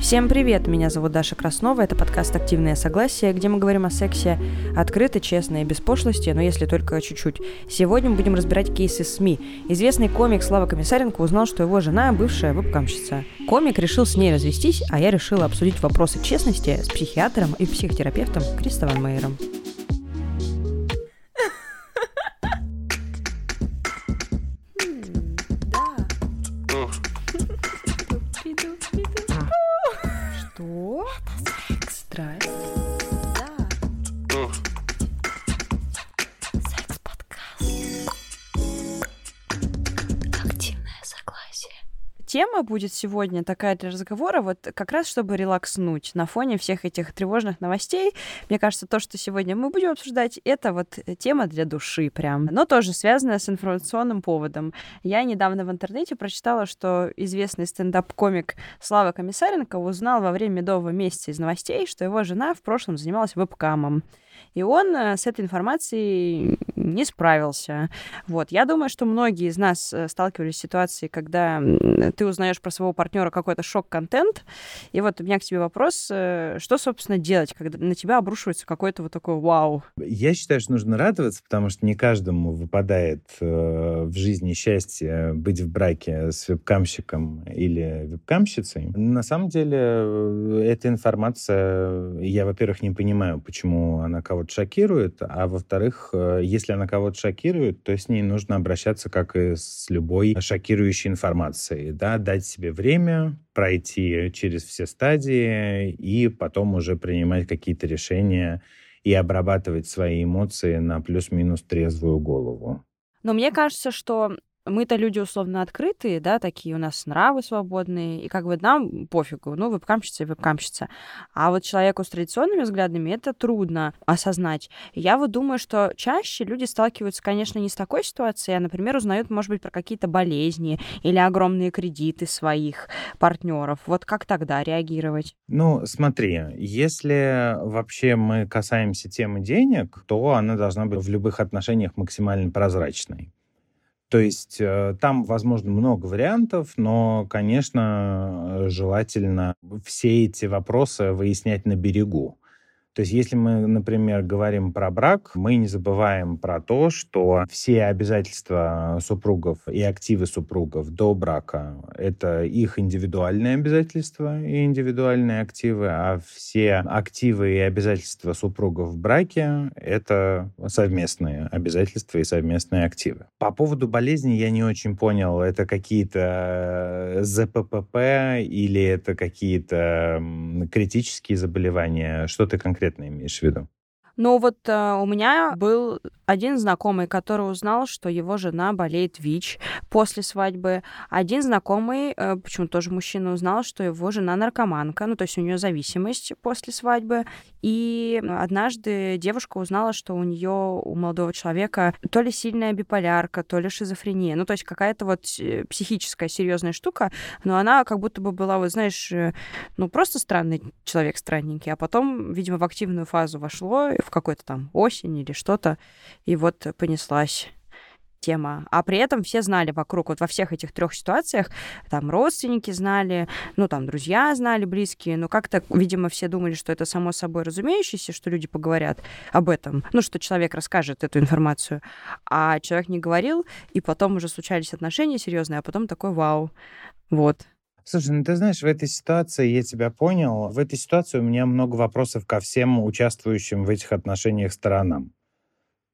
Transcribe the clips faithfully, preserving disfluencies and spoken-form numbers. Всем привет, меня зовут Даша Краснова, это подкаст «Активное согласие», где мы говорим о сексе открыто, честно и без пошлости, но если только чуть-чуть. Сегодня мы будем разбирать кейсы СМИ. Известный комик Слава Комиссаренко узнал, что его жена – бывшая вебкамщица. Комик решил с ней развестись, а я решила обсудить вопросы честности с психиатром и психотерапевтом Кристо ван Меером. Тема будет сегодня такая для разговора, вот как раз чтобы релакснуть на фоне всех этих тревожных новостей. Мне кажется, то, что сегодня мы будем обсуждать, это вот тема для души прям, но тоже связанная с информационным поводом. Я недавно в интернете прочитала, что известный стендап-комик Слава Комиссаренко узнал во время медового месяца из новостей, что его жена в прошлом занималась вебкамом. И он с этой информацией не справился. Вот. Я думаю, что многие из нас сталкивались с ситуацией, когда ты узнаешь про своего партнера какой-то шок-контент. И вот у меня к тебе вопрос. Что, собственно, делать, когда на тебя обрушивается какой-то вот такой вау? Я считаю, что нужно радоваться, потому что не каждому выпадает э, в жизни счастье быть в браке с вебкамщиком или вебкамщицей. На самом деле, эта информация, я, во-первых, не понимаю, почему она кого-то шокирует, а во-вторых, если она кого-то шокирует, то с ней нужно обращаться, как и с любой шокирующей информацией, да, дать себе время, пройти через все стадии и потом уже принимать какие-то решения и обрабатывать свои эмоции на плюс-минус трезвую голову. Но мне кажется, что мы-то люди условно открытые, да, такие у нас нравы свободные, и как бы нам пофигу, ну, вебкамщица и вебкамщица. А вот человеку с традиционными взглядами это трудно осознать. Я вот думаю, что чаще люди сталкиваются, конечно, не с такой ситуацией, а, например, узнают, может быть, про какие-то болезни или огромные кредиты своих партнеров. Вот как тогда реагировать? Ну, смотри, если вообще мы касаемся темы денег, то она должна быть в любых отношениях максимально прозрачной. То есть там, возможно, много вариантов, но, конечно, желательно все эти вопросы выяснять на берегу. То есть если мы, например, говорим про брак, мы не забываем про то, что все обязательства супругов и активы супругов до брака — это их индивидуальные обязательства и индивидуальные активы, а все активы и обязательства супругов в браке — это совместные обязательства и совместные активы. По поводу болезни я не очень понял, это какие-то ЗППП или это какие-то критические заболевания, что ты конкретно имеешь в виду? Ну вот э, у меня был один знакомый, который узнал, что его жена болеет ВИЧ после свадьбы. Один знакомый, э, почему-то тоже мужчина, узнал, что его жена наркоманка, ну то есть у нее зависимость после свадьбы. И однажды девушка узнала, что у нее, у молодого человека, то ли сильная биполярка, то ли шизофрения, ну то есть какая-то вот психическая серьезная штука, но она как будто бы была, вот знаешь, ну просто странный человек, странненький, а потом, видимо, в активную фазу вошло, в какой-то там осень или что-то, и вот понеслась тема. А при этом все знали вокруг, вот во всех этих трех ситуациях, там родственники знали, ну там друзья знали, близкие, но как-то, видимо, все думали, что это само собой разумеющееся, что люди поговорят об этом, ну что человек расскажет эту информацию, а человек не говорил, и потом уже случались отношения серьезные, а потом такой вау, вот. Слушай, ну ты знаешь, в этой ситуации, я тебя понял, в этой ситуации у меня много вопросов ко всем участвующим в этих отношениях сторонам.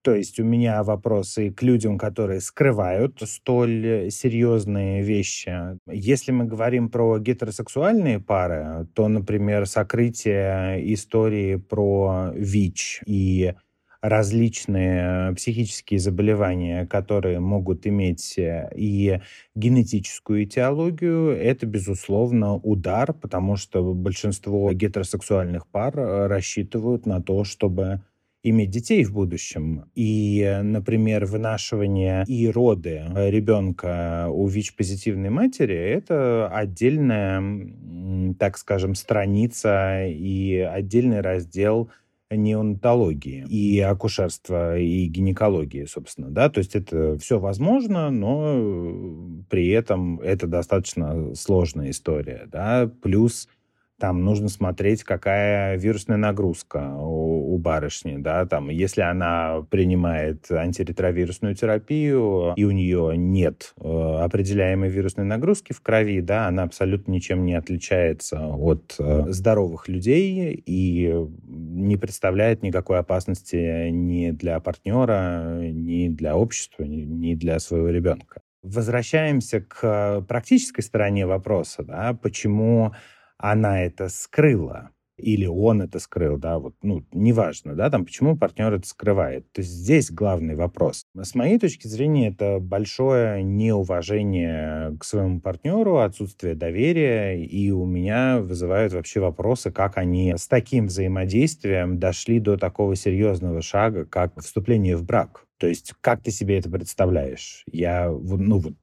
То есть у меня вопросы к людям, которые скрывают столь серьезные вещи. Если мы говорим про гетеросексуальные пары, то, например, сокрытие истории про ВИЧ и различные психические заболевания, которые могут иметь и генетическую этиологию, это, безусловно, удар, потому что большинство гетеросексуальных пар рассчитывают на то, чтобы иметь детей в будущем. И, например, вынашивание и роды ребенка у ВИЧ-позитивной матери — это отдельная, так скажем, страница и отдельный раздел неонатологии и акушерства, и гинекологии, собственно, да, то есть это все возможно, но при этом это достаточно сложная история, да, плюс Там нужно смотреть, какая вирусная нагрузка у, у барышни, да, там, если она принимает антиретровирусную терапию, и у нее нет э, определяемой вирусной нагрузки в крови, да, она абсолютно ничем не отличается от э, здоровых людей и не представляет никакой опасности ни для партнера, ни для общества, ни для своего ребенка. Возвращаемся к практической стороне вопроса, да, почему она это скрыла, или он это скрыл, да, вот, ну, неважно, да, там, почему партнер это скрывает. То есть здесь главный вопрос. С моей точки зрения, это большое неуважение к своему партнеру, отсутствие доверия, и у меня вызывают вообще вопросы, как они с таким взаимодействием дошли до такого серьезного шага, как вступление в брак. То есть как ты себе это представляешь? Я, ну, вот...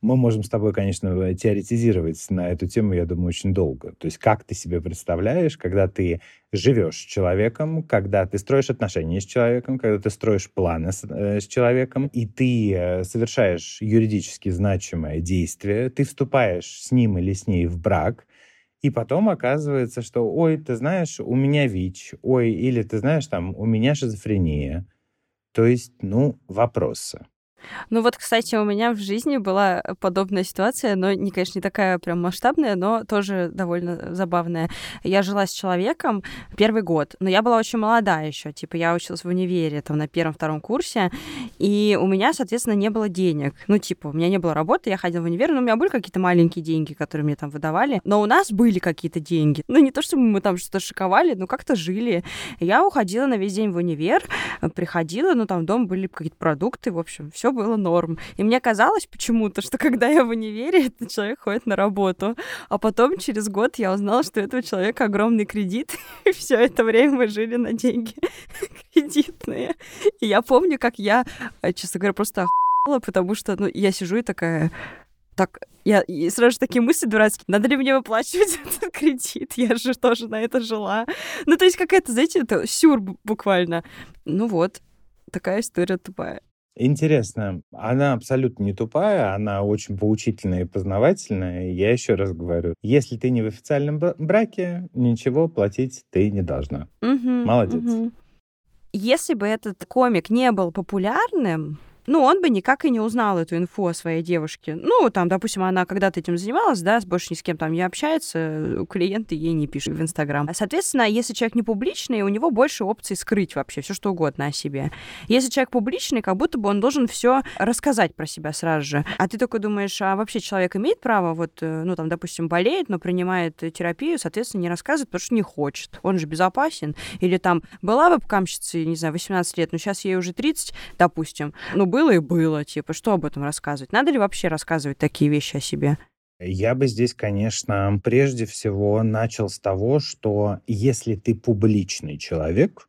Мы можем с тобой, конечно, теоретизировать на эту тему, я думаю, очень долго. То есть как ты себе представляешь, когда ты живешь с человеком, когда ты строишь отношения с человеком, когда ты строишь планы с, э, с человеком, и ты совершаешь юридически значимое действие, ты вступаешь с ним или с ней в брак, и потом оказывается, что, ой, ты знаешь, у меня ВИЧ, ой, или ты знаешь, там, у меня шизофрения. То есть, ну, вопросы. Ну вот, кстати, у меня в жизни была подобная ситуация, но, не, конечно, не такая прям масштабная, но тоже довольно забавная. Я жила с человеком первый год, но я была очень молода еще, типа я училась в универе, там, на первом-втором курсе, и у меня, соответственно, не было денег. Ну, типа, у меня не было работы, я ходила в универ, но у меня были какие-то маленькие деньги, которые мне там выдавали, но у нас были какие-то деньги. Ну, не то, чтобы мы там что-то шиковали, но как-то жили. Я уходила на весь день в универ, приходила, ну, там дома были какие-то продукты, в общем, все было норм. И мне казалось почему-то, что когда я в универе, этот человек ходит на работу. А потом через год я узнала, что у этого человека огромный кредит. И все это время мы жили на деньги кредитные. И я помню, как я, честно говоря, просто охуела, потому что ну, я сижу и такая... Так, я и сразу же такие мысли дурацкие. Надо ли мне выплачивать этот кредит? Я же тоже на это жила. Ну, то есть какая-то, знаете, это сюр буквально. Ну вот, такая история тупая. Интересно. Она абсолютно не тупая, она очень поучительная и познавательная. Я еще раз говорю, если ты не в официальном браке, ничего платить ты не должна. Угу, молодец. Угу. Если бы этот комик не был популярным, ну, он бы никак и не узнал эту инфу о своей девушке. Ну, там, допустим, она когда-то этим занималась, да, больше ни с кем там не общается, клиенты ей не пишут в Инстаграм. Соответственно, если человек не публичный, у него больше опций скрыть вообще все что угодно о себе. Если человек публичный, как будто бы он должен все рассказать про себя сразу же. А ты только думаешь, а вообще человек имеет право, вот, ну, там, допустим, болеет, но принимает терапию, соответственно, не рассказывает, потому что не хочет. Он же безопасен. Или там была вебкамщица, не знаю, восемнадцать лет, но сейчас ей уже тридцать, допустим, ну, было Было и было, типа, что об этом рассказывать? Надо ли вообще рассказывать такие вещи о себе? Я бы здесь, конечно, прежде всего начал с того, что если ты публичный человек,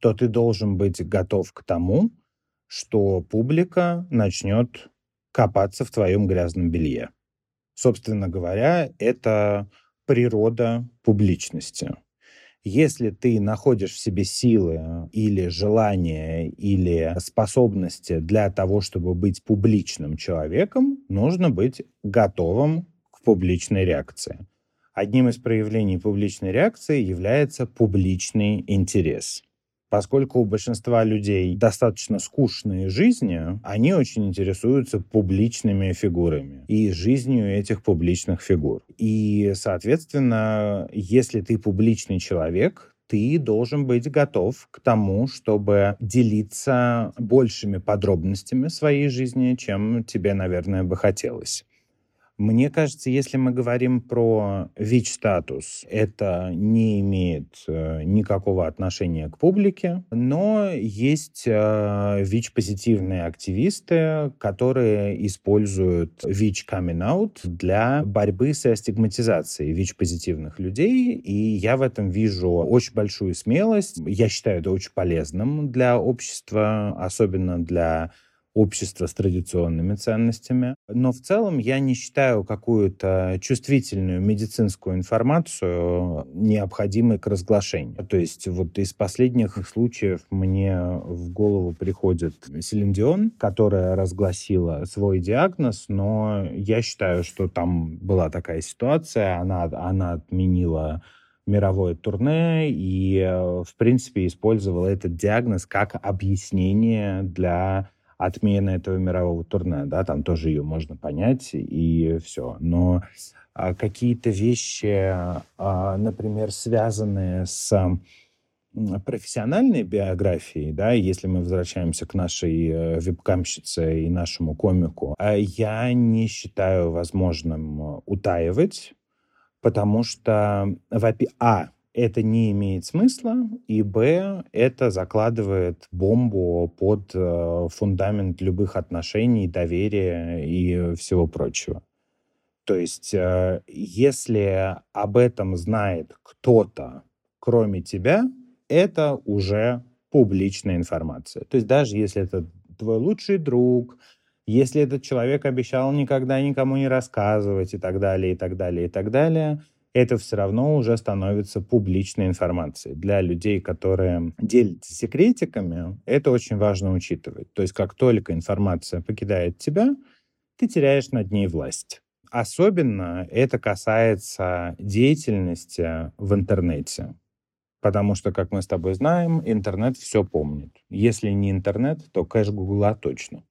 то ты должен быть готов к тому, что публика начнет копаться в твоем грязном белье. Собственно говоря, это природа публичности. Если ты находишь в себе силы или желание, или способности для того, чтобы быть публичным человеком, нужно быть готовым к публичной реакции. Одним из проявлений публичной реакции является публичный интерес. Поскольку у большинства людей достаточно скучные жизни, они очень интересуются публичными фигурами и жизнью этих публичных фигур. И, соответственно, если ты публичный человек, ты должен быть готов к тому, чтобы делиться большими подробностями своей жизни, чем тебе, наверное, бы хотелось. Мне кажется, если мы говорим про ВИЧ-статус, это не имеет никакого отношения к публике, но есть ВИЧ-позитивные активисты, которые используют ВИЧ-камин-аут для борьбы с астигматизацией ВИЧ-позитивных людей, и я в этом вижу очень большую смелость. Я считаю это очень полезным для общества, особенно для общество с традиционными ценностями. Но в целом я не считаю какую-то чувствительную медицинскую информацию необходимой к разглашению. То есть вот из последних случаев мне в голову приходит Селин Дион, которая разгласила свой диагноз, но я считаю, что там была такая ситуация, она, она отменила мировое турне и, в принципе, использовала этот диагноз как объяснение для отмены этого мирового турне. Да, там тоже ее можно понять, и все. Но а, какие-то вещи, а, например, связанные с профессиональной биографией, да, если мы возвращаемся к нашей вебкамщице и нашему комику, я не считаю возможным утаивать, потому что, а, это не имеет смысла, и, б, это закладывает бомбу под фундамент любых отношений, доверия и всего прочего. То есть, если об этом знает кто-то, кроме тебя, это уже публичная информация. То есть даже если это твой лучший друг, если этот человек обещал никогда никому не рассказывать и так далее, и так далее, и так далее, это все равно уже становится публичной информацией. Для людей, которые делятся секретиками, это очень важно учитывать. То есть как только информация покидает тебя, ты теряешь над ней власть. Особенно это касается деятельности в интернете. Потому что, как мы с тобой знаем, интернет все помнит. Если не интернет, то кэш Гугла точно.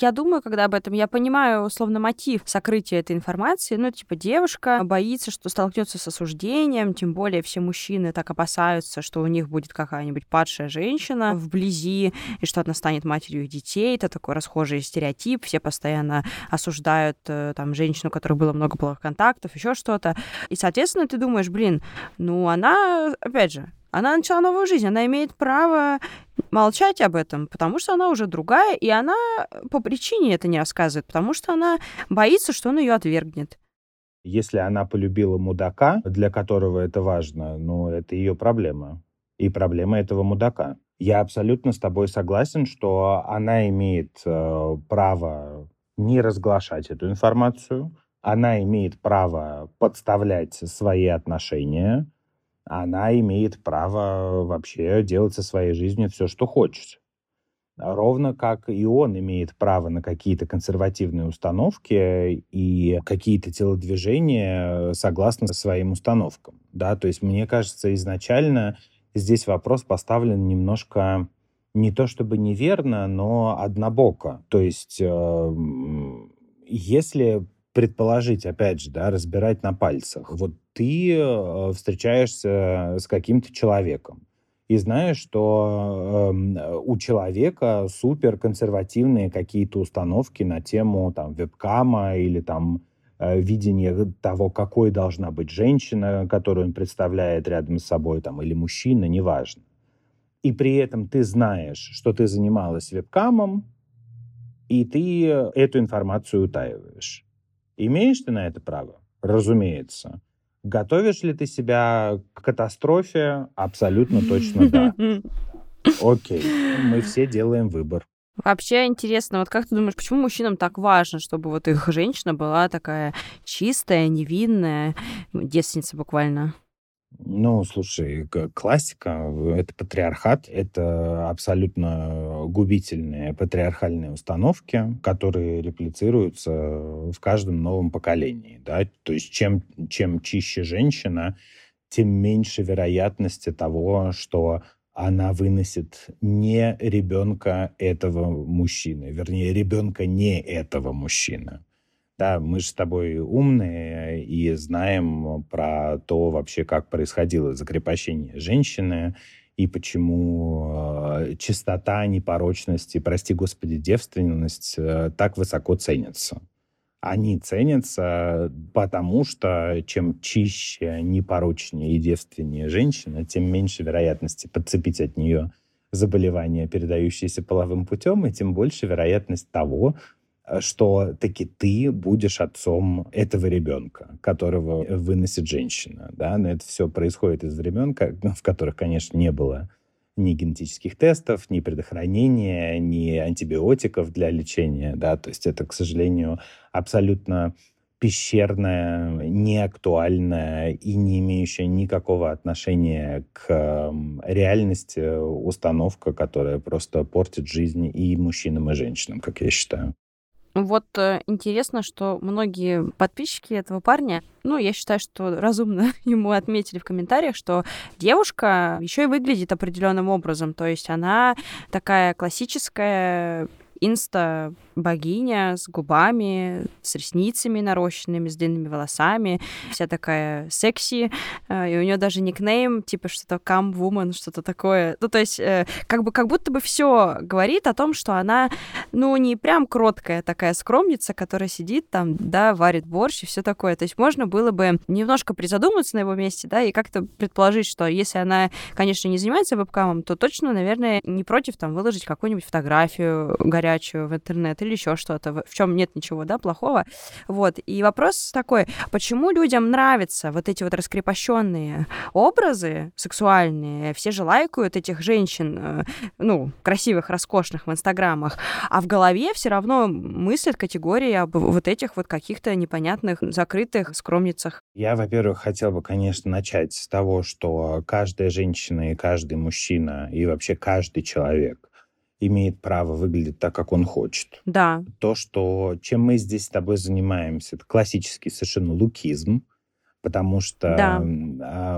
Я думаю, когда об этом, я понимаю, условно, мотив сокрытия этой информации. Ну, типа, девушка боится, что столкнется с осуждением, тем более все мужчины так опасаются, что у них будет какая-нибудь падшая женщина вблизи, и что она станет матерью их детей. Это такой расхожий стереотип. Все постоянно осуждают там женщину, у которой было много половых контактов, еще что-то. И, соответственно, ты думаешь, блин, ну, она, опять же, она начала новую жизнь, она имеет право молчать об этом, потому что она уже другая, и она по причине это не рассказывает, потому что она боится, что он ее отвергнет. Если она полюбила мудака, для которого это важно, ну, это ее проблема. И проблема этого мудака. Я абсолютно с тобой согласен, что она имеет э, право не разглашать эту информацию, она имеет право подставлять свои отношения, она имеет право вообще делать со своей жизнью все, что хочет. Ровно как и он имеет право на какие-то консервативные установки и какие-то телодвижения согласно своим установкам. Да? То есть, мне кажется, изначально здесь вопрос поставлен немножко не то чтобы неверно, но однобоко. То есть, э, если предположить, опять же, да, разбирать на пальцах. Вот ты встречаешься с каким-то человеком и знаешь, что э, у человека суперконсервативные какие-то установки на тему там, вебкама или там, э, видение того, какой должна быть женщина, которую он представляет рядом с собой, там, или мужчина, неважно. И при этом ты знаешь, что ты занималась вебкамом, и ты эту информацию утаиваешь. Имеешь ты на это право? Разумеется. Готовишь ли ты себя к катастрофе? Абсолютно точно да. Окей, мы все делаем выбор. Вообще интересно, вот как ты думаешь, почему мужчинам так важно, чтобы вот их женщина была такая чистая, невинная, девственница буквально? Ну, слушай, классика — это патриархат, это абсолютно губительные патриархальные установки, которые реплицируются в каждом новом поколении, да, то есть чем, чем чище женщина, тем меньше вероятности того, что она выносит не ребенка этого мужчины, вернее, ребенка не этого мужчины. Да, мы же с тобой умные и знаем про то вообще, как происходило закрепощение женщины и почему чистота, непорочность и, прости господи, девственность так высоко ценятся. Они ценятся потому, что чем чище, непорочнее и девственнее женщина, тем меньше вероятности подцепить от нее заболевания, передающиеся половым путем, и тем больше вероятность того, что таки ты будешь отцом этого ребенка, которого выносит женщина. Да? Но это все происходит из времен, в которых, конечно, не было ни генетических тестов, ни предохранения, ни антибиотиков для лечения, да, то есть это, к сожалению, абсолютно пещерная, неактуальная и не имеющая никакого отношения к реальности установка, которая просто портит жизнь и мужчинам, и женщинам, как я считаю. Вот интересно, что многие подписчики этого парня, ну, я считаю, что разумно ему отметили в комментариях, что девушка еще и выглядит определенным образом, то есть она такая классическая инста-богиня с губами, с ресницами нарощенными, с длинными волосами, вся такая секси, и у нее даже никнейм, типа что-то come woman, что-то такое. Ну, то есть как бы как будто бы все говорит о том, что она, ну, не прям кроткая такая скромница, которая сидит там, да, варит борщ и все такое. То есть можно было бы немножко призадуматься на его месте, да, и как-то предположить, что если она, конечно, не занимается вебкамом, то точно, наверное, не против там выложить какую-нибудь фотографию горячую в интернет или еще что-то, в чем нет ничего, да, плохого. Вот. И вопрос такой: почему людям нравятся вот эти вот раскрепощенные образы сексуальные? Все же лайкают этих женщин, ну, красивых, роскошных в инстаграмах, а в голове все равно мыслят категории об вот этих вот каких-то непонятных закрытых скромницах. Я, во-первых, хотел бы, конечно, начать с того, что каждая женщина и каждый мужчина и вообще каждый человек имеет право выглядеть так, как он хочет. Да. То, что, чем мы здесь с тобой занимаемся, это классический совершенно лукизм, потому что да.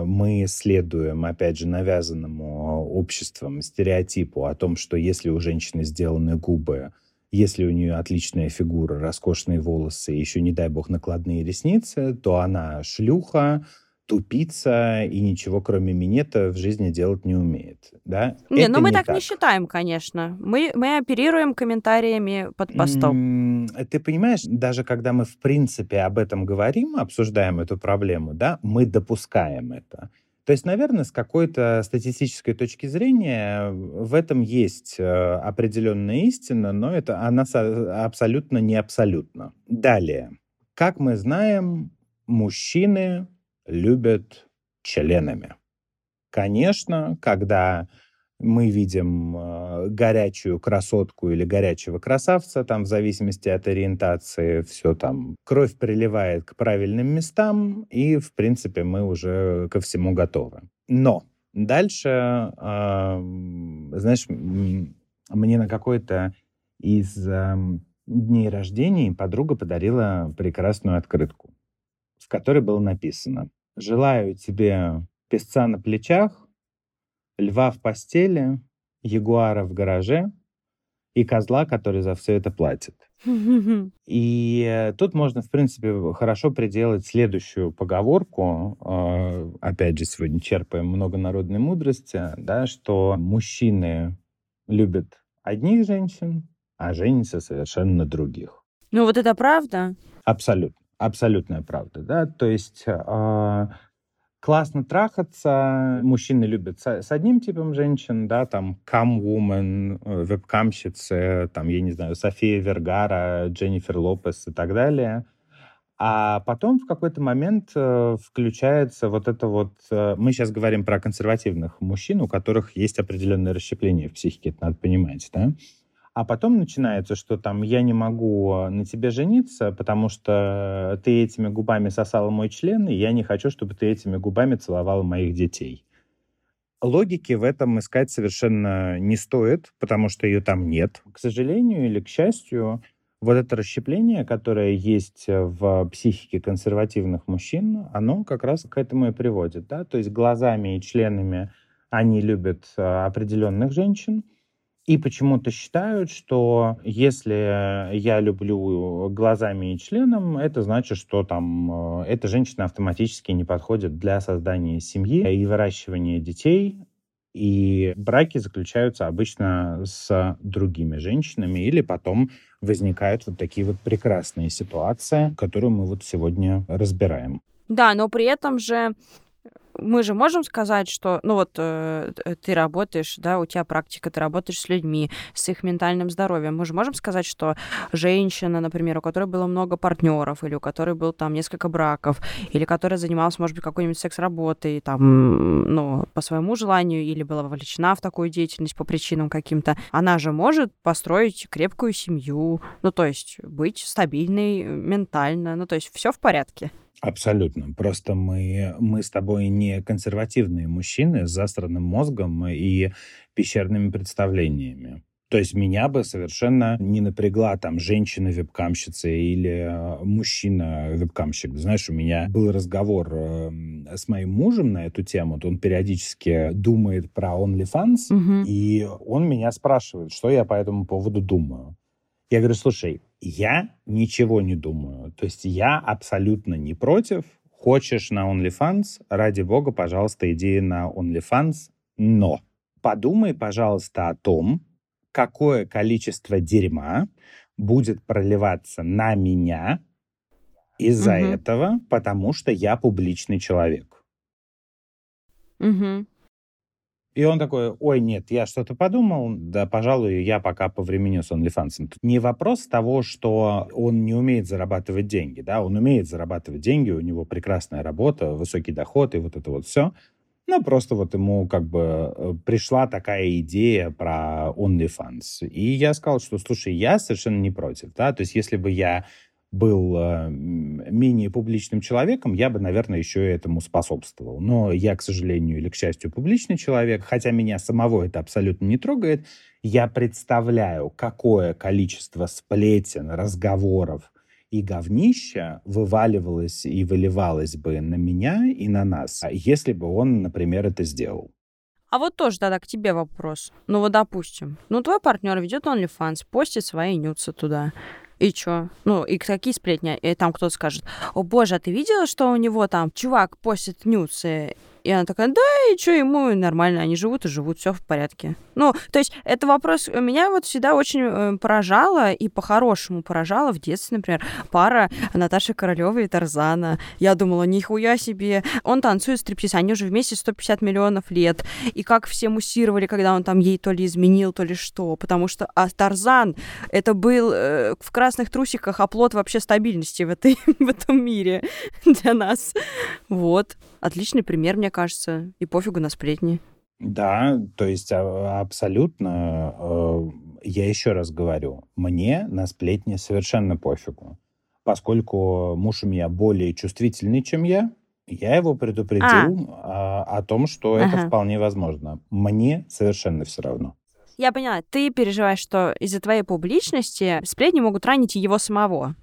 мы следуем, опять же, навязанному обществом стереотипу о том, что если у женщины сделаны губы, если у нее отличная фигура, роскошные волосы и еще, не дай бог, накладные ресницы, то она шлюха, тупица и ничего, кроме минета, в жизни делать не умеет, да? Не, но мы не так, так не считаем, конечно. Мы, мы оперируем комментариями под постом. Ты понимаешь, даже когда мы, в принципе, об этом говорим, обсуждаем эту проблему, да, мы допускаем это. То есть, наверное, с какой-то статистической точки зрения в этом есть определенная истина, но это она абсолютно не абсолютна. Далее. Как мы знаем, мужчины любят членами. Конечно, когда мы видим горячую красотку или горячего красавца, там в зависимости от ориентации, все там, кровь приливает к правильным местам, и, в принципе, мы уже ко всему готовы. Но дальше, э, знаешь, мне на какой-то из э, дней рождения подруга подарила прекрасную открытку, в которой было написано: «Желаю тебе песца на плечах, льва в постели, ягуара в гараже и козла, который за все это платит». И тут можно, в принципе, хорошо приделать следующую поговорку. Опять же, сегодня черпаем много народной мудрости, да, что мужчины любят одних женщин, а женятся совершенно на других. Ну вот это правда? Абсолютно. Абсолютная правда, да, то есть э, классно трахаться, мужчины любят с, с одним типом женщин, да, там, кам-вумен, вебкамщицы, там, я не знаю, София Вергара, Дженнифер Лопес и так далее, а потом в какой-то момент э, включается вот это вот, э, мы сейчас говорим про консервативных мужчин, у которых есть определенное расщепление в психике, это надо понимать, да. А потом начинается, что там я не могу на тебе жениться, потому что ты этими губами сосала мой член, и я не хочу, чтобы ты этими губами целовала моих детей. Логики в этом искать совершенно не стоит, потому что ее там нет. К сожалению или к счастью, вот это расщепление, которое есть в психике консервативных мужчин, оно как раз к этому и приводит, да? То есть глазами и членами они любят определенных женщин, и почему-то считают, что если я люблю глазами и членом, это значит, что там эта женщина автоматически не подходит для создания семьи и выращивания детей. И браки заключаются обычно с другими женщинами. Или потом возникают вот такие вот прекрасные ситуации, которые мы вот сегодня разбираем. Да, но при этом же мы же можем сказать, что, ну вот, э, ты работаешь, да, у тебя практика, ты работаешь с людьми, с их ментальным здоровьем. Мы же можем сказать, что женщина, например, у которой было много партнеров, или у которой было там несколько браков, или которая занималась, может быть, какой-нибудь секс-работой, там, ну, по своему желанию, или была вовлечена в такую деятельность по причинам каким-то, она же может построить крепкую семью, ну, то есть быть стабильной ментально, ну, то есть все в порядке. Абсолютно. Просто мы, мы с тобой не консервативные мужчины с застранным мозгом и пещерными представлениями. То есть меня бы совершенно не напрягла там женщина-вебкамщица или мужчина-вебкамщик. Знаешь, у меня был разговор с моим мужем на эту тему. Он периодически думает про OnlyFans, угу. и он меня спрашивает, что я по этому поводу думаю. Я говорю, слушай, я ничего не думаю. То есть я абсолютно не против. Хочешь на OnlyFans, ради бога, пожалуйста, иди на OnlyFans. Но подумай, пожалуйста, о том, какое количество дерьма будет проливаться на меня из-за угу. этого, потому что я публичный человек. Угу. И он такой, ой, нет, я что-то подумал, да, пожалуй, я пока повременю с OnlyFans. Тут не вопрос того, что он не умеет зарабатывать деньги, да, он умеет зарабатывать деньги, у него прекрасная работа, высокий доход и вот это вот все. Ну, просто вот ему как бы пришла такая идея про OnlyFans. И я сказал, что, слушай, я совершенно не против, да, то есть если бы я был э, менее публичным человеком, я бы, наверное, еще и этому способствовал. Но я, к сожалению или к счастью, публичный человек, хотя меня самого это абсолютно не трогает. Я представляю, какое количество сплетен, разговоров и говнища вываливалось и выливалось бы на меня и на нас, если бы он, например, это сделал. А вот тоже тогда к тебе вопрос. Ну вот, допустим, ну твой партнер ведет OnlyFans, постит свои нюцы туда. И чё? Ну, и такие сплетни. И там кто-то скажет, о боже, а ты видела, что у него там чувак постит нюцы? И она такая, да, и чё, ему нормально, они живут и живут, все в порядке. Ну, то есть это вопрос, меня вот всегда очень поражало, и по-хорошему поражало в детстве, например, пара Наташи Королёвой и Тарзана. Я думала, нихуя себе, он танцует стриптиз, они уже вместе сто пятьдесят миллионов лет, и как все муссировали, когда он там ей то ли изменил, то ли что, потому что а Тарзан, это был э, в красных трусиках оплот вообще стабильности в, этой, в этом мире для нас. Вот, отличный пример, мне кажется, и пофигу на сплетни. Да, то есть абсолютно, э, я еще раз говорю, мне на сплетни совершенно пофигу. Поскольку муж у меня более чувствительный, чем я, я его предупредил а. э, о том, что ага. это вполне возможно. Мне совершенно все равно. Я поняла, ты переживаешь, что из-за твоей публичности сплетни могут ранить его самого,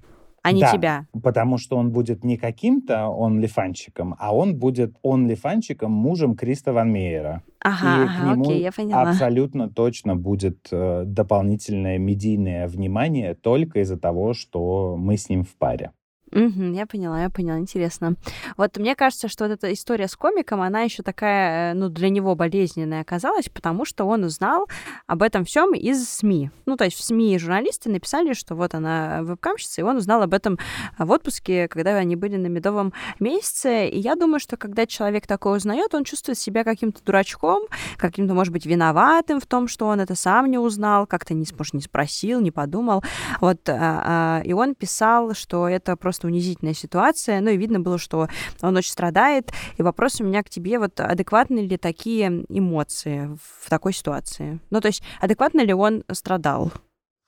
а не да, тебя. Потому что он будет не каким-то онлифанщиком, а он будет онлифанщиком, мужем Кристо ван Меера. Ага, и ага, к нему окей, я поняла. Абсолютно точно будет э, дополнительное медийное внимание только из-за того, что мы с ним в паре. Угу, я поняла, я поняла, интересно. Вот мне кажется, что вот эта история с комиком, она еще такая, ну, для него болезненная оказалась, потому что он узнал об этом всем из СМИ. Ну, то есть в СМИ журналисты написали, что вот она вебкамщица, и он узнал об этом в отпуске, когда они были на медовом месяце. И я думаю, что когда человек такое узнает, он чувствует себя каким-то дурачком, каким-то, может быть, виноватым в том, что он это сам не узнал, как-то, не, может, не спросил, не подумал. Вот, и он писал, что это просто унизительная ситуация, ну и видно было, что он очень страдает, и вопрос у меня к тебе, вот адекватны ли такие эмоции в такой ситуации? Ну, то есть адекватно ли он страдал?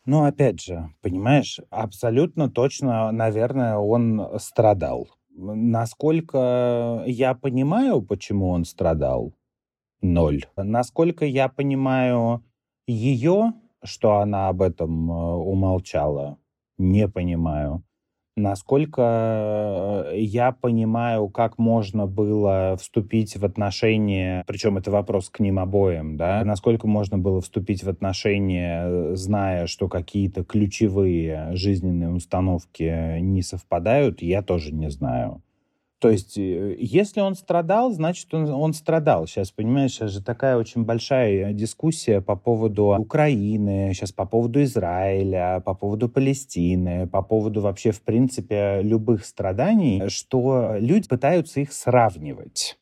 Ну, опять же, понимаешь, абсолютно точно, наверное, он страдал. Насколько я понимаю, почему он страдал, ноль. Насколько я понимаю ее, что она об этом умолчала, не понимаю. Насколько я понимаю, как можно было вступить в отношения, причем это вопрос к ним обоим, да, насколько можно было вступить в отношения, зная, что какие-то ключевые жизненные установки не совпадают, я тоже не знаю. То есть, если он страдал, значит, он, он страдал. Сейчас, понимаешь, сейчас же такая очень большая дискуссия по поводу Украины, сейчас по поводу Израиля, по поводу Палестины, по поводу вообще, в принципе, любых страданий, что люди пытаются их сравнивать.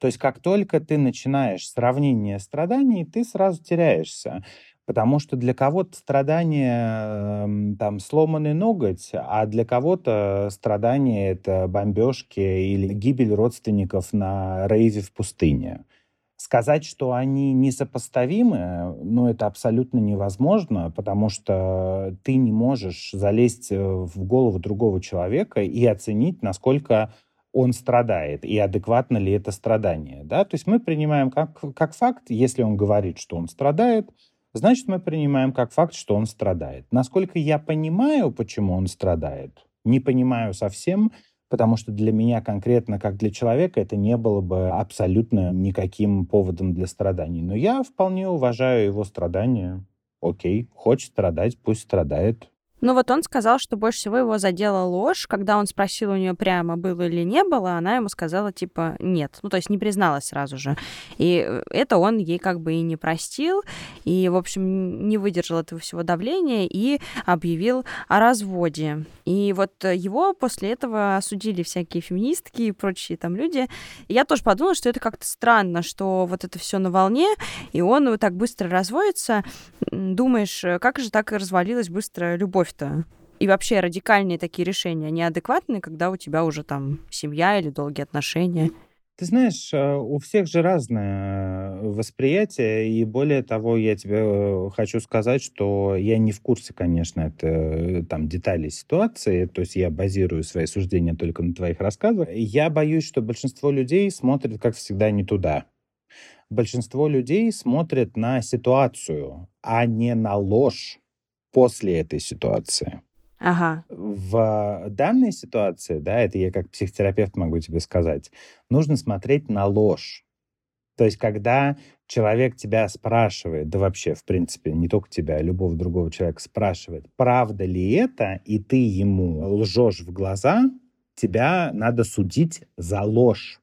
То есть как только ты начинаешь сравнение страданий, ты сразу теряешься. Потому что для кого-то страдание, там, сломанный ноготь, а для кого-то страдание — это бомбежки или гибель родственников на рейве в пустыне. Сказать, что они несопоставимы, ну, это абсолютно невозможно, потому что ты не можешь залезть в голову другого человека и оценить, насколько он страдает, и адекватно ли это страдание. Да? То есть мы принимаем как, как факт, если он говорит, что он страдает, значит, мы принимаем как факт, что он страдает. Насколько я понимаю, почему он страдает, не понимаю совсем, потому что для меня конкретно, как для человека, это не было бы абсолютно никаким поводом для страданий. Но я вполне уважаю его страдания. Окей, хочет страдать, пусть страдает. Ну вот он сказал, что больше всего его задела ложь. Когда он спросил у нее прямо, было или не было, она ему сказала, типа, нет. Ну, то есть не призналась сразу же. И это он ей как бы и не простил, и, в общем, не выдержал этого всего давления и объявил о разводе. И вот его после этого осудили всякие феминистки и прочие там люди. И я тоже подумала, что это как-то странно, что вот это все на волне, и он вот так быстро разводится. Думаешь, как же так и развалилась быстро любовь? И вообще радикальные такие решения неадекватны, когда у тебя уже там семья или долгие отношения. Ты знаешь, у всех же разное восприятие, и более того, я тебе хочу сказать, что я не в курсе, конечно, это, там, деталей ситуации, то есть я базирую свои суждения только на твоих рассказах. Я боюсь, что большинство людей смотрят, как всегда, не туда. Большинство людей смотрят на ситуацию, а не на ложь после этой ситуации. Ага. В данной ситуации, да, это я как психотерапевт могу тебе сказать, нужно смотреть на ложь. То есть когда человек тебя спрашивает, да вообще, в принципе, не только тебя, а любого другого человека спрашивает, правда ли это, и ты ему лжешь в глаза, тебя надо судить за ложь,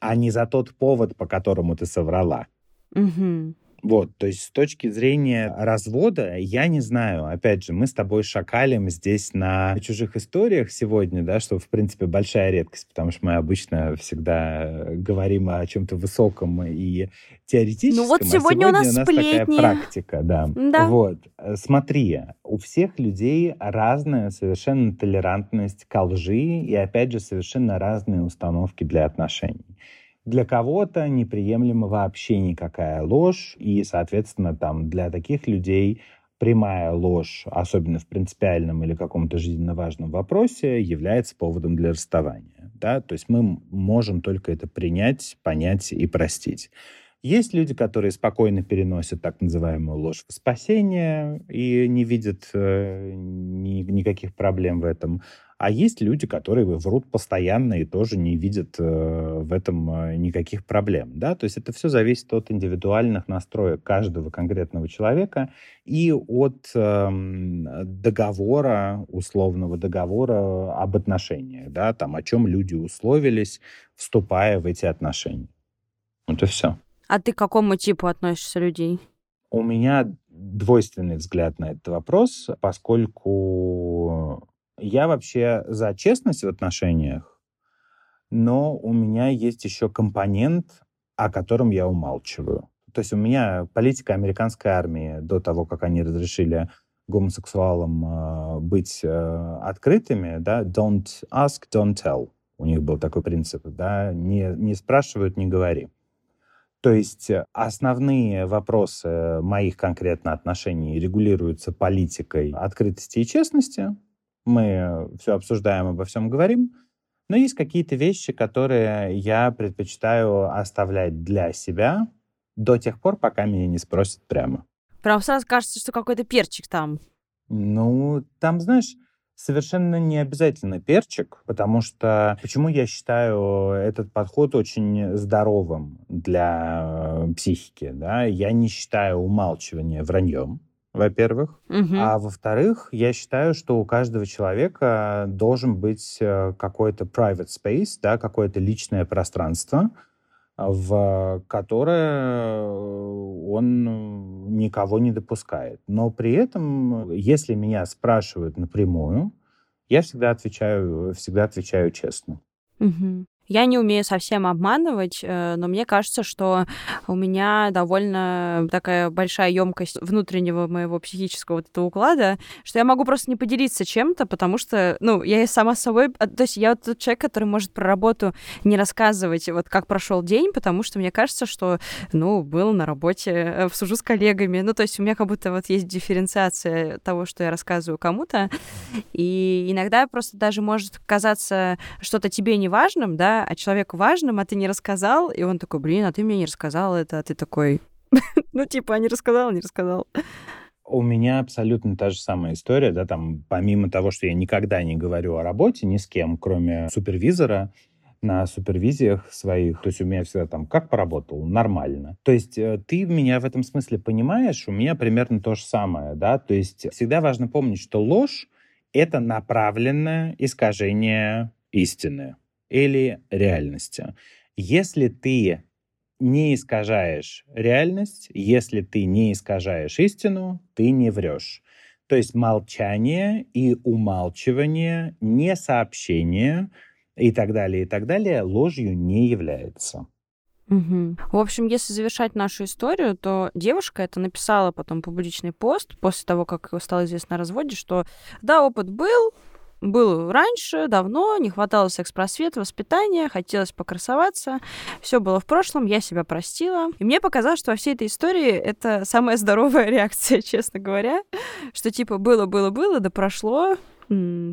а не за тот повод, по которому ты соврала. Угу. Вот, то есть с точки зрения развода, я не знаю, опять же, мы с тобой шакалим здесь на чужих историях сегодня, да, что, в принципе, большая редкость, потому что мы обычно всегда говорим о чем-то высоком и теоретическом, ну, вот сегодня, а сегодня у нас, у нас такая практика, да. да. Вот, смотри, у всех людей разная совершенно толерантность ко лжи и, опять же, совершенно разные установки для отношений. Для кого-то неприемлема вообще никакая ложь, и, соответственно, там для таких людей прямая ложь, особенно в принципиальном или каком-то жизненно важном вопросе, является поводом для расставания. Да? То есть мы можем только это принять, понять и простить. Есть люди, которые спокойно переносят так называемую ложь в спасение и не видят э, ни, никаких проблем в этом. А есть люди, которые врут постоянно и тоже не видят э, в этом э, никаких проблем. Да? То есть это все зависит от индивидуальных настроек каждого конкретного человека и от э, договора, условного договора об отношениях, да? Там, о чем люди условились, вступая в эти отношения. Вот и все. А ты к какому типу относишься людей? У меня двойственный взгляд на этот вопрос, поскольку я вообще за честность в отношениях, но у меня есть еще компонент, о котором я умалчиваю. То есть у меня политика американской армии до того, как они разрешили гомосексуалам быть открытыми, да, don't ask, don't tell. У них был такой принцип, да, не, не спрашивают, не говори. То есть основные вопросы моих конкретно отношений регулируются политикой открытости и честности. Мы все обсуждаем, обо всем говорим. Но есть какие-то вещи, которые я предпочитаю оставлять для себя до тех пор, пока меня не спросят прямо. Прям сразу кажется, что какой-то перчик там. Ну, там, знаешь... Совершенно не обязательно перчик, потому что... Почему я считаю этот подход очень здоровым для психики? Да? Я не считаю умалчивание враньем, во-первых. Угу. А во-вторых, я считаю, что у каждого человека должен быть какой-то private space, да, какое-то личное пространство, в которое он никого не допускает. Но при этом, если меня спрашивают напрямую, я всегда отвечаю, всегда отвечаю честно. Угу. Я не умею совсем обманывать, но мне кажется, что у меня довольно такая большая емкость внутреннего моего психического вот этого уклада, что я могу просто не поделиться чем-то, потому что, ну, я сама с собой... То есть я вот тот человек, который может про работу не рассказывать, вот как прошел день, потому что мне кажется, что, ну, было на работе, всужу с коллегами. Ну, то есть у меня как будто вот есть дифференциация того, что я рассказываю кому-то. И иногда просто даже может казаться что-то тебе неважным, да, а человеку важным, а ты не рассказал, и он такой, блин, а ты мне не рассказал это, а ты такой, ну, типа, а не рассказал, не рассказал. У меня абсолютно та же самая история, да, там, помимо того, что я никогда не говорю о работе ни с кем, кроме супервизора, на супервизиях своих, то есть у меня всегда там, как поработал, нормально. То есть ты меня в этом смысле понимаешь, у меня примерно то же самое, да, то есть всегда важно помнить, что ложь — это направленное искажение истины или реальности. Если ты не искажаешь реальность, если ты не искажаешь истину, ты не врешь. То есть молчание и умалчивание, несообщение и так далее, и так далее ложью не является. Угу. В общем, если завершать нашу историю, то девушка это написала потом публичный пост после того, как стало известно о разводе, что да, опыт был, Было раньше, давно, не хватало секс-просвета, воспитания, хотелось покрасоваться. Все было в прошлом, я себя простила. И мне показалось, что во всей этой истории это самая здоровая реакция, честно говоря. Что типа было-было-было, да прошло.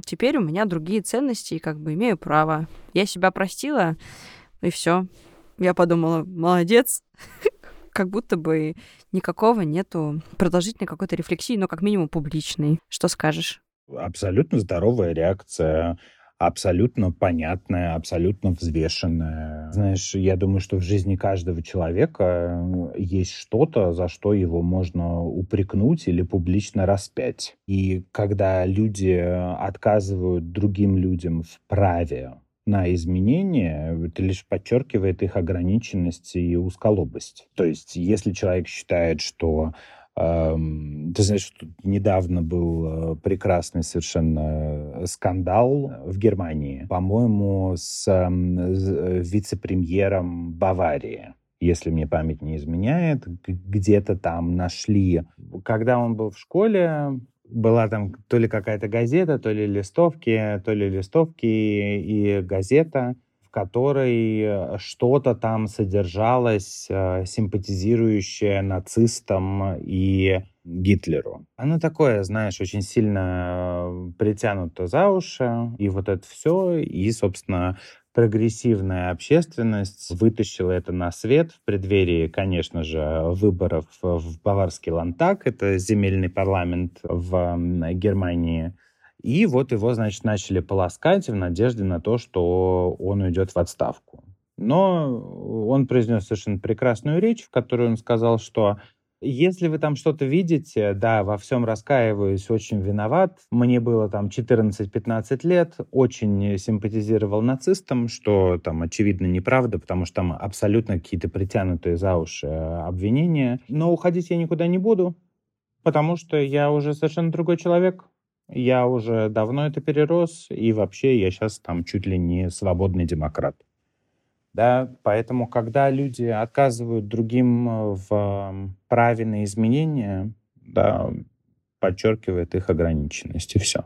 Теперь у меня другие ценности, и как бы имею право. Я себя простила, и все. Я подумала, молодец. Как будто бы никакого нету продолжительной какой-то рефлексии, но как минимум публичной. Что скажешь? Абсолютно здоровая реакция, абсолютно понятная, абсолютно взвешенная. Знаешь, я думаю, что в жизни каждого человека есть что-то, за что его можно упрекнуть или публично распять. И когда люди отказывают другим людям в праве на изменения, это лишь подчеркивает их ограниченность и узколобость. То есть, если человек считает, что... Ты знаешь, недавно был прекрасный совершенно скандал в Германии, по-моему, с вице-премьером Баварии, если мне память не изменяет, где-то там нашли. Когда он был в школе, была там то ли какая-то газета, то ли листовки, то ли листовки и газета, которой что-то там содержалось, симпатизирующее нацистам и Гитлеру. Оно такое, знаешь, очень сильно притянуто за уши, и вот это все, и, собственно, прогрессивная общественность вытащила это на свет в преддверии, конечно же, выборов в Баварский Ландтаг, это земельный парламент в Германии. И вот его, значит, начали полоскать в надежде на то, что он уйдет в отставку. Но он произнес совершенно прекрасную речь, в которой он сказал, что если вы там что-то видите, да, во всем раскаиваюсь, очень виноват. Мне было там четырнадцать-пятнадцать лет, очень симпатизировал нацистам, что там, очевидно, неправда, потому что там абсолютно какие-то притянутые за уши обвинения. Но уходить я никуда не буду, потому что я уже совершенно другой человек. Я уже давно это перерос, и вообще я сейчас там чуть ли не свободный демократ. Да, поэтому, когда люди отказывают другим в праве на изменения, да, подчеркивает их ограниченность, и все.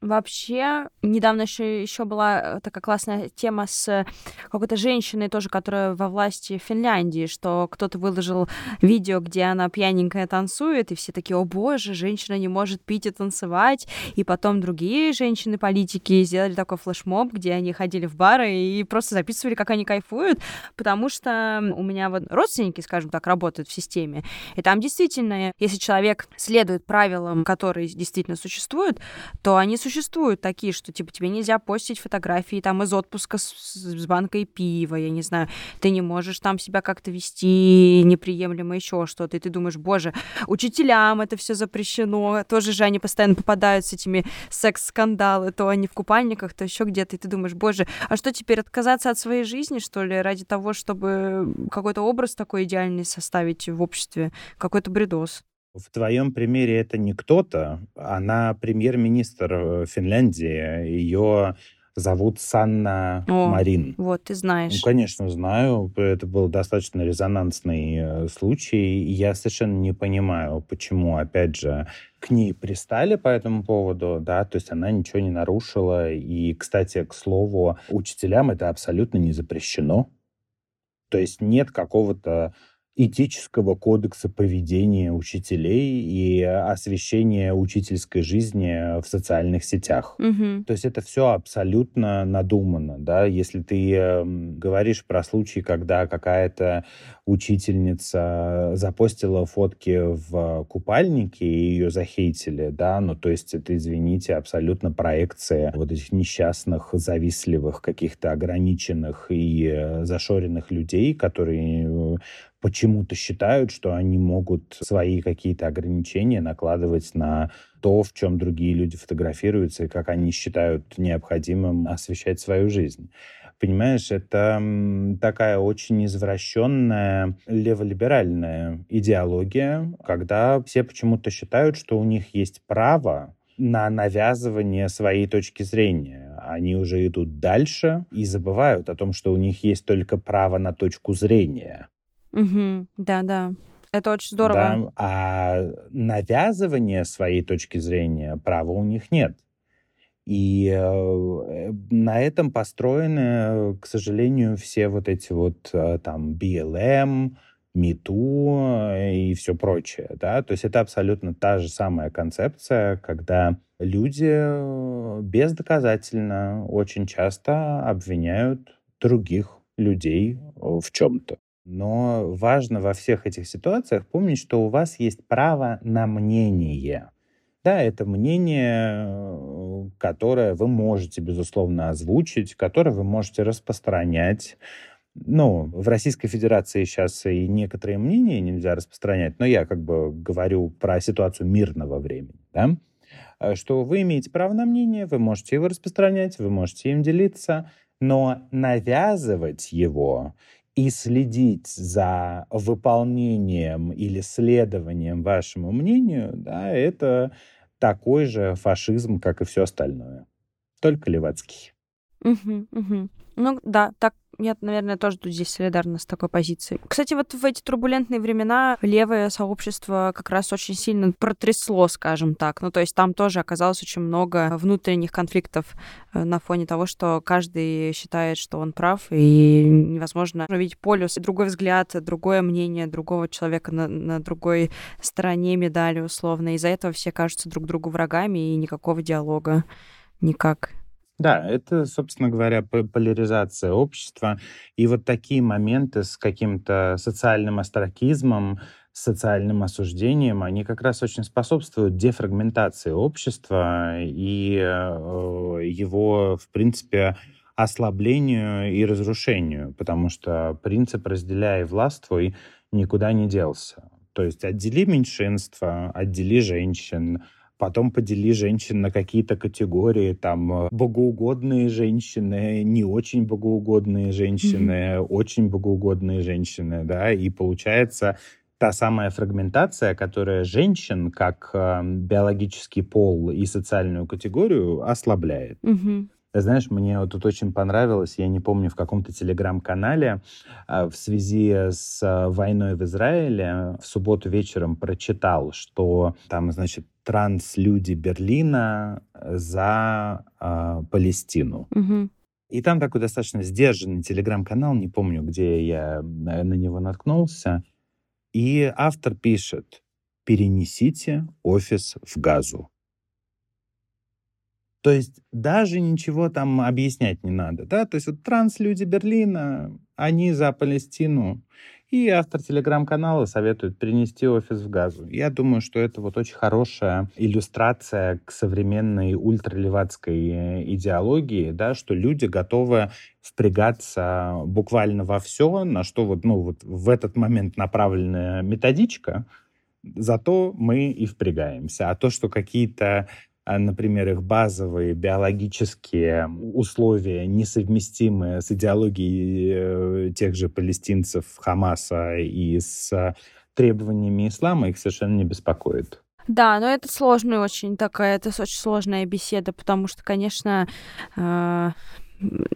Вообще, недавно еще, еще была такая классная тема с какой-то женщиной тоже, которая во власти Финляндии, что кто-то выложил видео, где она пьяненькая танцует, и все такие, о боже, женщина не может пить и танцевать. И потом другие женщины-политики сделали такой флешмоб, где они ходили в бары и просто записывали, как они кайфуют, потому что у меня вот родственники, скажем так, работают в системе. И там действительно, если человек следует правилам, которые действительно существуют, то они существуют. Существуют такие, что, типа, тебе нельзя постить фотографии там из отпуска с, с банкой пива, я не знаю, ты не можешь там себя как-то вести, неприемлемо еще что-то, и ты думаешь, боже, учителям это все запрещено, тоже же они постоянно попадают с этими секс-скандалы, то они в купальниках, то еще где-то, и ты думаешь, боже, а что теперь, отказаться от своей жизни, что ли, ради того, чтобы какой-то образ такой идеальный составить в обществе, какой-то бредос. В твоем примере это не кто-то, она премьер-министр Финляндии, ее зовут Санна О, Марин. Вот, ты знаешь. Ну, конечно, знаю. Это был достаточно резонансный случай. Я совершенно не понимаю, почему, опять же, к ней пристали по этому поводу, да, то есть она ничего не нарушила. И, кстати, к слову, учителям это абсолютно не запрещено. То есть нет какого-то этического кодекса поведения учителей и освещения учительской жизни в социальных сетях. Угу. То есть это все абсолютно надумано, да. Если ты говоришь про случаи, когда какая-то учительница запостила фотки в купальнике, и ее захейтили, да, ну, то есть это, извините, абсолютно проекция вот этих несчастных, завистливых, каких-то ограниченных и зашоренных людей, которые почему-то считают, что они могут свои какие-то ограничения накладывать на то, в чем другие люди фотографируются, и как они считают необходимым освещать свою жизнь. Понимаешь, это такая очень извращенная леволиберальная идеология, когда все почему-то считают, что у них есть право на навязывание своей точки зрения. Они уже идут дальше и забывают о том, что у них есть только право на точку зрения. Угу, да-да. Это очень здорово. Да, а навязывание своей точки зрения права у них нет. И на этом построены, к сожалению, все вот эти вот там би эл эм, MeToo и все прочее, да. То есть это абсолютно та же самая концепция, когда люди бездоказательно очень часто обвиняют других людей в чем-то. Но важно во всех этих ситуациях помнить, что у вас есть право на мнение. Да, это мнение, которое вы можете, безусловно, озвучить, которое вы можете распространять. Ну, в Российской Федерации сейчас и некоторые мнения нельзя распространять, но я как бы говорю про ситуацию мирного времени, да? Что вы имеете право на мнение, вы можете его распространять, вы можете им делиться, но навязывать его и следить за выполнением или следованием вашему мнению, да, это такой же фашизм, как и все остальное. Только левацкий. Угу, угу. Ну да, так я, наверное, тоже тут здесь солидарна с такой позицией. Кстати, вот в эти турбулентные времена левое сообщество как раз очень сильно протрясло, скажем так. Ну, то есть там тоже оказалось очень много внутренних конфликтов на фоне того, что каждый считает, что он прав, и невозможно увидеть полюс, другой взгляд, другое мнение другого человека на, на другой стороне медали, условно. Из-за этого все кажутся друг другу врагами, и никакого диалога никак. Да, это, собственно говоря, поляризация общества. И вот такие моменты с каким-то социальным остракизмом, социальным осуждением, они как раз очень способствуют дефрагментации общества и его, в принципе, ослаблению и разрушению, потому что принцип «разделяй и властвуй» никуда не делся. То есть отдели меньшинство, отдели женщин, потом подели женщин на какие-то категории, там, богоугодные женщины, не очень богоугодные женщины, mm-hmm. очень богоугодные женщины, да, и получается та самая фрагментация, которая женщин как э, биологический пол и социальную категорию ослабляет. Mm-hmm. Знаешь, мне вот тут очень понравилось, я не помню, в каком-то телеграм-канале в связи с войной в Израиле в субботу вечером прочитал, что там, значит, транс-люди Берлина за э, Палестину. Угу. И там такой достаточно сдержанный телеграм-канал, не помню, где я на него наткнулся. И автор пишет: «Перенесите офис в Газу». То есть даже ничего там объяснять не надо, да? То есть вот транс-люди Берлина, они за Палестину. И автор телеграм-канала советует перенести офис в Газу. Я думаю, что это вот очень хорошая иллюстрация к современной ультралевацкой идеологии, да, что люди готовы впрягаться буквально во все, на что вот, ну, вот в этот момент направлена методичка, зато мы и впрягаемся. А то, что какие-то, например, их базовые биологические условия, несовместимые с идеологией тех же палестинцев, Хамаса и с требованиями ислама, их совершенно не беспокоит. Да, но это сложная очень такая, это очень сложная беседа, потому что, конечно, э,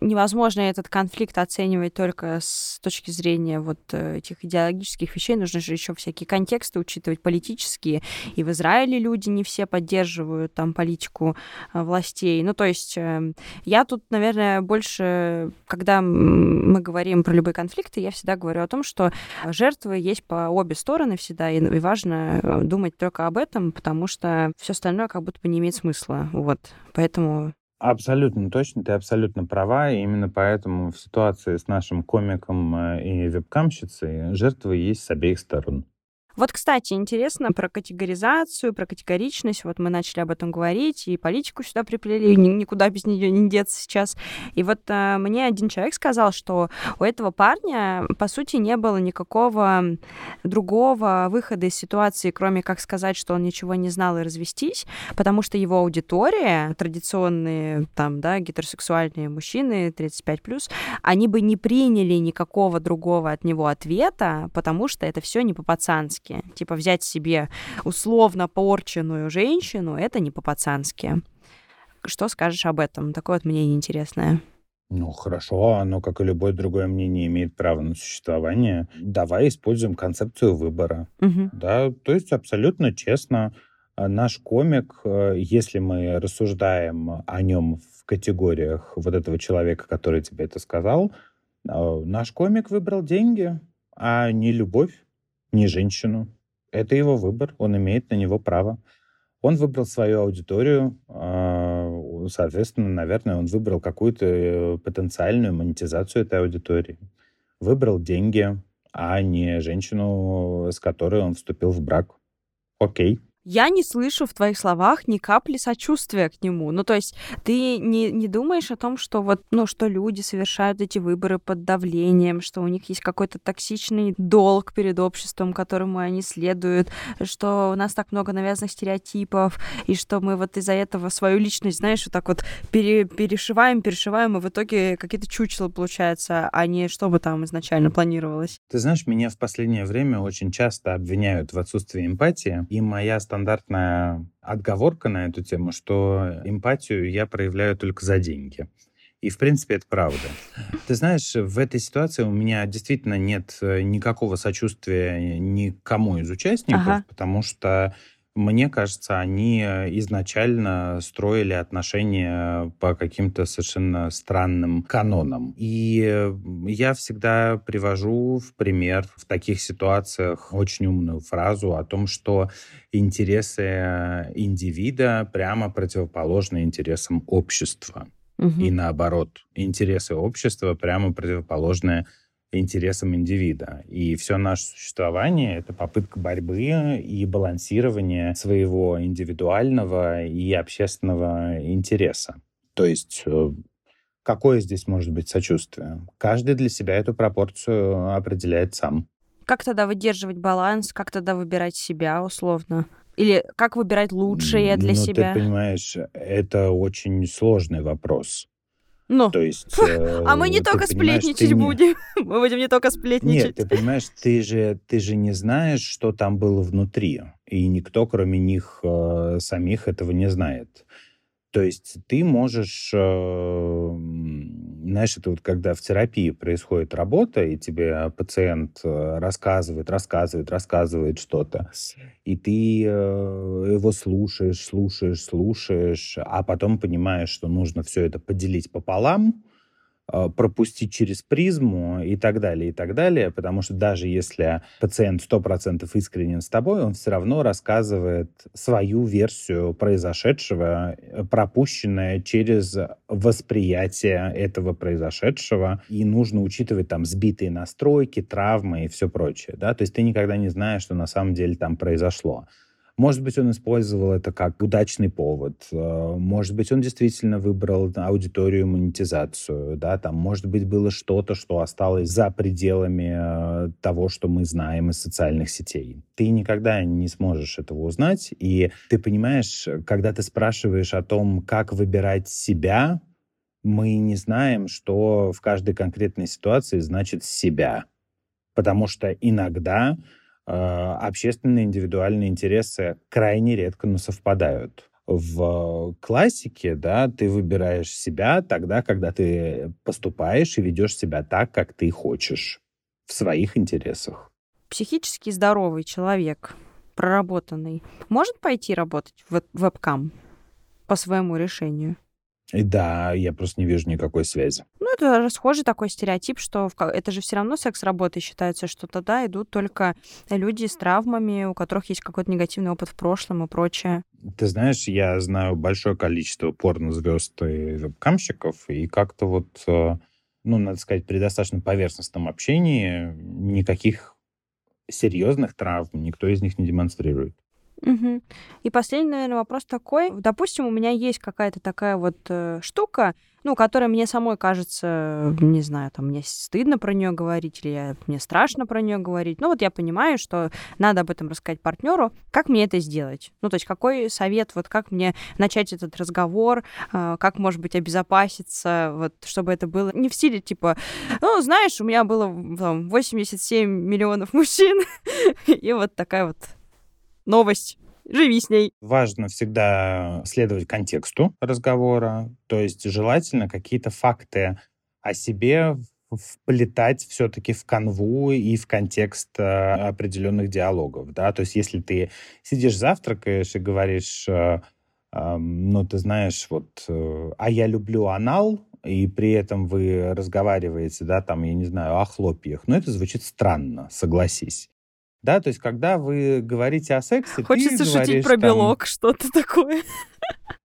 невозможно этот конфликт оценивать только с точки зрения вот этих идеологических вещей. Нужно же еще всякие контексты учитывать, политические. И в Израиле люди не все поддерживают там политику властей. Ну, то есть я тут, наверное, больше, когда мы говорим про любые конфликты, я всегда говорю о том, что жертвы есть по обе стороны всегда, и важно думать только об этом, потому что все остальное как будто бы не имеет смысла. Вот, поэтому... Абсолютно точно, ты абсолютно права. И именно поэтому в ситуации с нашим комиком и вебкамщицей жертвы есть с обеих сторон. Вот, кстати, интересно про категоризацию, про категоричность. Вот мы начали об этом говорить, и политику сюда приплели, и никуда без нее не деться сейчас. И вот а, мне один человек сказал, что у этого парня, по сути, не было никакого другого выхода из ситуации, кроме как сказать, что он ничего не знал и развестись, потому что его аудитория, традиционные там, да, гетеросексуальные мужчины тридцать пять плюс, они бы не приняли никакого другого от него ответа, потому что это все не по-пацански. Типа взять себе условно порченную женщину, это не по-пацански. Что скажешь об этом? Такое вот мнение интересное. Ну, хорошо, оно, как и любое другое мнение, имеет право на существование. Давай используем концепцию выбора. Угу. Да, то есть абсолютно честно. Наш комик, если мы рассуждаем о нем в категориях вот этого человека, который тебе это сказал, наш комик выбрал деньги, а не любовь, не женщину. Это его выбор, он имеет на него право. Он выбрал свою аудиторию, соответственно, наверное, он выбрал какую-то потенциальную монетизацию этой аудитории. Выбрал деньги, а не женщину, с которой он вступил в брак. Окей. Я не слышу в твоих словах ни капли сочувствия к нему. Ну, то есть ты не, не думаешь о том, что, вот, ну, что люди совершают эти выборы под давлением, что у них есть какой-то токсичный долг перед обществом, которому они следуют, что у нас так много навязанных стереотипов, и что мы вот из-за этого свою личность, знаешь, вот так вот пере, перешиваем, перешиваем, и в итоге какие-то чучела получаются, а не что бы там изначально планировалось. Ты знаешь, меня в последнее время очень часто обвиняют в отсутствии эмпатии, и моя стандартная стандартная отговорка на эту тему, что эмпатию я проявляю только за деньги. И, в принципе, это правда. Ты знаешь, в этой ситуации у меня действительно нет никакого сочувствия никому из участников, ага. потому что, мне кажется, они изначально строили отношения по каким-то совершенно странным канонам. И я всегда привожу в пример в таких ситуациях очень умную фразу о том, что интересы индивида прямо противоположны интересам общества. Угу. И наоборот, интересы общества прямо противоположны интересам индивида. И все наше существование — это попытка борьбы и балансирования своего индивидуального и общественного интереса. То есть какое здесь может быть сочувствие? Каждый для себя эту пропорцию определяет сам. Как тогда выдерживать баланс? Как тогда выбирать себя условно? Или как выбирать лучшее для ну, себя? Ты понимаешь, это очень сложный вопрос. Ну. То есть, э, а мы не только сплетничать будем. Не... Мы будем не только сплетничать. Нет, ты понимаешь, ты же, ты же не знаешь, что там было внутри. И никто, кроме них э, самих, этого не знает. То есть ты можешь... Э, знаешь, это вот когда в терапии происходит работа, и тебе пациент рассказывает, рассказывает, рассказывает что-то, и ты его слушаешь, слушаешь, слушаешь, а потом понимаешь, что нужно все это поделить пополам, пропустить через призму и так далее, и так далее, потому что даже если пациент сто процентов искренен с тобой, он все равно рассказывает свою версию произошедшего, пропущенная через восприятие этого произошедшего, и нужно учитывать там сбитые настройки, травмы и все прочее, да, то есть ты никогда не знаешь, что на самом деле там произошло. Может быть, он использовал это как удачный повод. Может быть, он действительно выбрал аудиторию, монетизацию. Да? Там, может быть, было что-то, что осталось за пределами того, что мы знаем из социальных сетей. Ты никогда не сможешь этого узнать. И ты понимаешь, когда ты спрашиваешь о том, как выбирать себя, мы не знаем, что в каждой конкретной ситуации значит себя. Потому что иногда... общественные, индивидуальные интересы крайне редко, но совпадают. В классике, да, ты выбираешь себя тогда, когда ты поступаешь и ведешь себя так, как ты хочешь, в своих интересах. Психически здоровый человек, проработанный, может пойти работать в вебкам по своему решению? И да, я просто не вижу никакой связи. Ну, это расхожий такой стереотип, что в... это же все равно секс-работа считается, что тогда идут только люди с травмами, у которых есть какой-то негативный опыт в прошлом и прочее. Ты знаешь, я знаю большое количество порнозвезд и вебкамщиков, и как-то вот, ну, надо сказать, при достаточно поверхностном общении никаких серьезных травм никто из них не демонстрирует. Угу. И последний, наверное, вопрос такой. Допустим, у меня есть какая-то такая вот э, штука, ну, которая мне самой кажется, не знаю, там, мне стыдно про нее говорить, или я, мне страшно про нее говорить. Ну, вот я понимаю, что надо об этом рассказать партнеру. Как мне это сделать? Ну, то есть какой совет, вот как мне начать этот разговор, э, как, может быть, обезопаситься, вот, чтобы это было не в стиле, типа, ну, знаешь, у меня было там, восемьдесят семь миллионов мужчин, и вот такая вот... новость. Живи с ней. Важно всегда следовать контексту разговора, то есть желательно какие-то факты о себе вплетать все-таки в канву и в контекст определенных диалогов, да, то есть если ты сидишь завтракаешь и говоришь, ну, ты знаешь, вот, а я люблю анал, и при этом вы разговариваете, да, там, я не знаю, о хлопьях, но это звучит странно, согласись. Да, то есть, когда вы говорите о сексе, хочется ты говоришь... Хочется шутить про там, белок, что-то такое.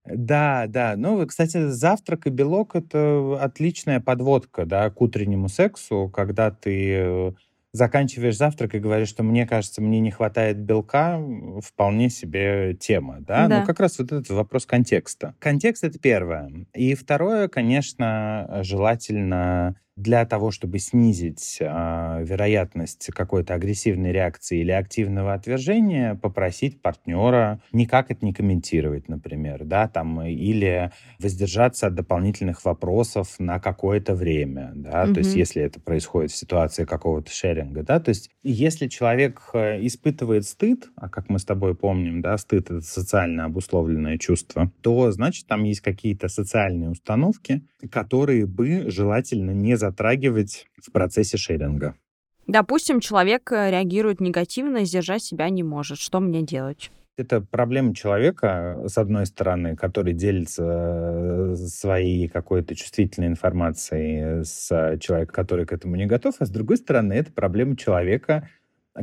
Да, да. Ну, кстати, завтрак и белок — это отличная подводка, да, к утреннему сексу, когда ты заканчиваешь завтрак и говоришь, что, мне кажется, мне не хватает белка, вполне себе тема, да? Да. Ну, как раз вот этот вопрос контекста. Контекст — это первое. И второе, конечно, желательно... для того, чтобы снизить э, вероятность какой-то агрессивной реакции или активного отвержения, попросить партнера никак это не комментировать, например, да, там, или воздержаться от дополнительных вопросов на какое-то время, да, mm-hmm. то есть если это происходит в ситуации какого-то шеринга, да, то есть если человек испытывает стыд, а как мы с тобой помним, да, стыд — это социально обусловленное чувство, то, значит, там есть какие-то социальные установки, которые бы желательно не задавать затрагивать в процессе шеринга. Допустим, человек реагирует негативно, сдержать себя не может. Что мне делать? Это проблема человека, с одной стороны, который делится своей какой-то чувствительной информацией с человеком, который к этому не готов, а с другой стороны, это проблема человека,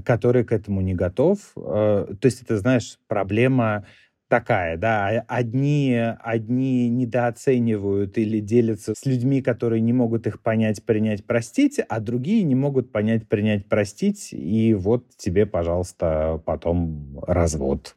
который к этому не готов. То есть это, знаешь, проблема... такая, да, одни, одни недооценивают или делятся с людьми, которые не могут их понять, принять, простить, а другие не могут понять, принять, простить, и вот тебе, пожалуйста, потом развод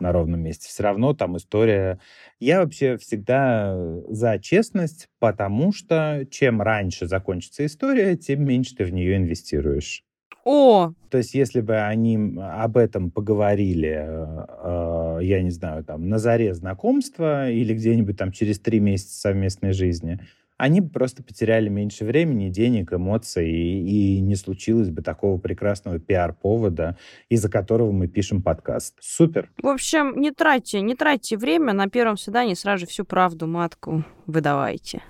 на ровном месте. Все равно там история... Я вообще всегда за честность, потому что чем раньше закончится история, тем меньше ты в нее инвестируешь. О! То есть, если бы они об этом поговорили, э, я не знаю, там, на заре знакомства или где-нибудь там через три месяца совместной жизни, они бы просто потеряли меньше времени, денег, эмоций, и, и не случилось бы такого прекрасного пиар-повода, из-за которого мы пишем подкаст. Супер! В общем, не тратьте, не тратьте время, на первом свидании сразу всю правду матку выдавайте.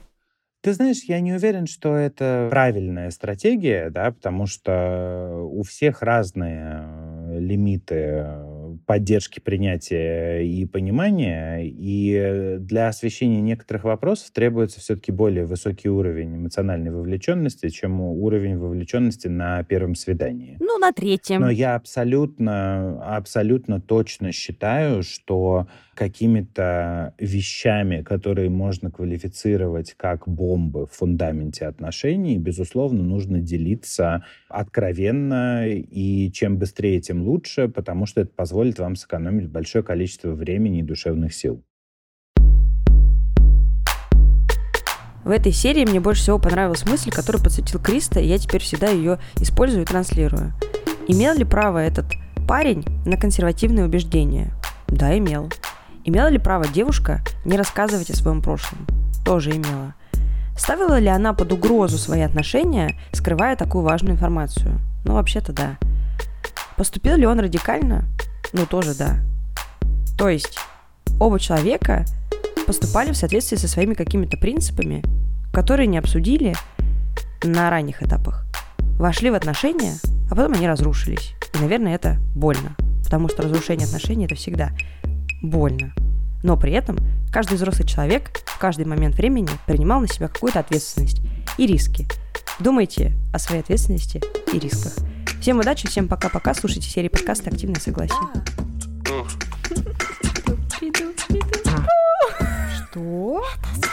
Ты знаешь, я не уверен, что это правильная стратегия, да, потому что у всех разные лимиты поддержки, принятия и понимания, и для освещения некоторых вопросов требуется все-таки более высокий уровень эмоциональной вовлеченности, чем уровень вовлеченности на первом свидании. Ну, на третьем. Но я абсолютно, абсолютно точно считаю, что какими-то вещами, которые можно квалифицировать как бомбы в фундаменте отношений, безусловно, нужно делиться откровенно, и чем быстрее, тем лучше, потому что это позволит вам сэкономить большое количество времени и душевных сил. В этой серии мне больше всего понравилась мысль, которую подсветил Кристо, и я теперь всегда ее использую и транслирую. Имел ли право этот парень на консервативные убеждения? Да, имел. Имела ли право девушка не рассказывать о своем прошлом? Тоже имела. Ставила ли она под угрозу свои отношения, скрывая такую важную информацию? Ну, вообще-то да. Поступил ли он радикально? Ну, тоже да. То есть оба человека поступали в соответствии со своими какими-то принципами, которые не обсудили на ранних этапах. Вошли в отношения, а потом они разрушились. И, наверное, это больно. Потому что разрушение отношений – это всегда больно. Но при этом каждый взрослый человек в каждый момент времени принимал на себя какую-то ответственность и риски. Думайте о своей ответственности и рисках. Всем удачи, всем пока-пока. Слушайте серию подкаста «Активное согласие». Что?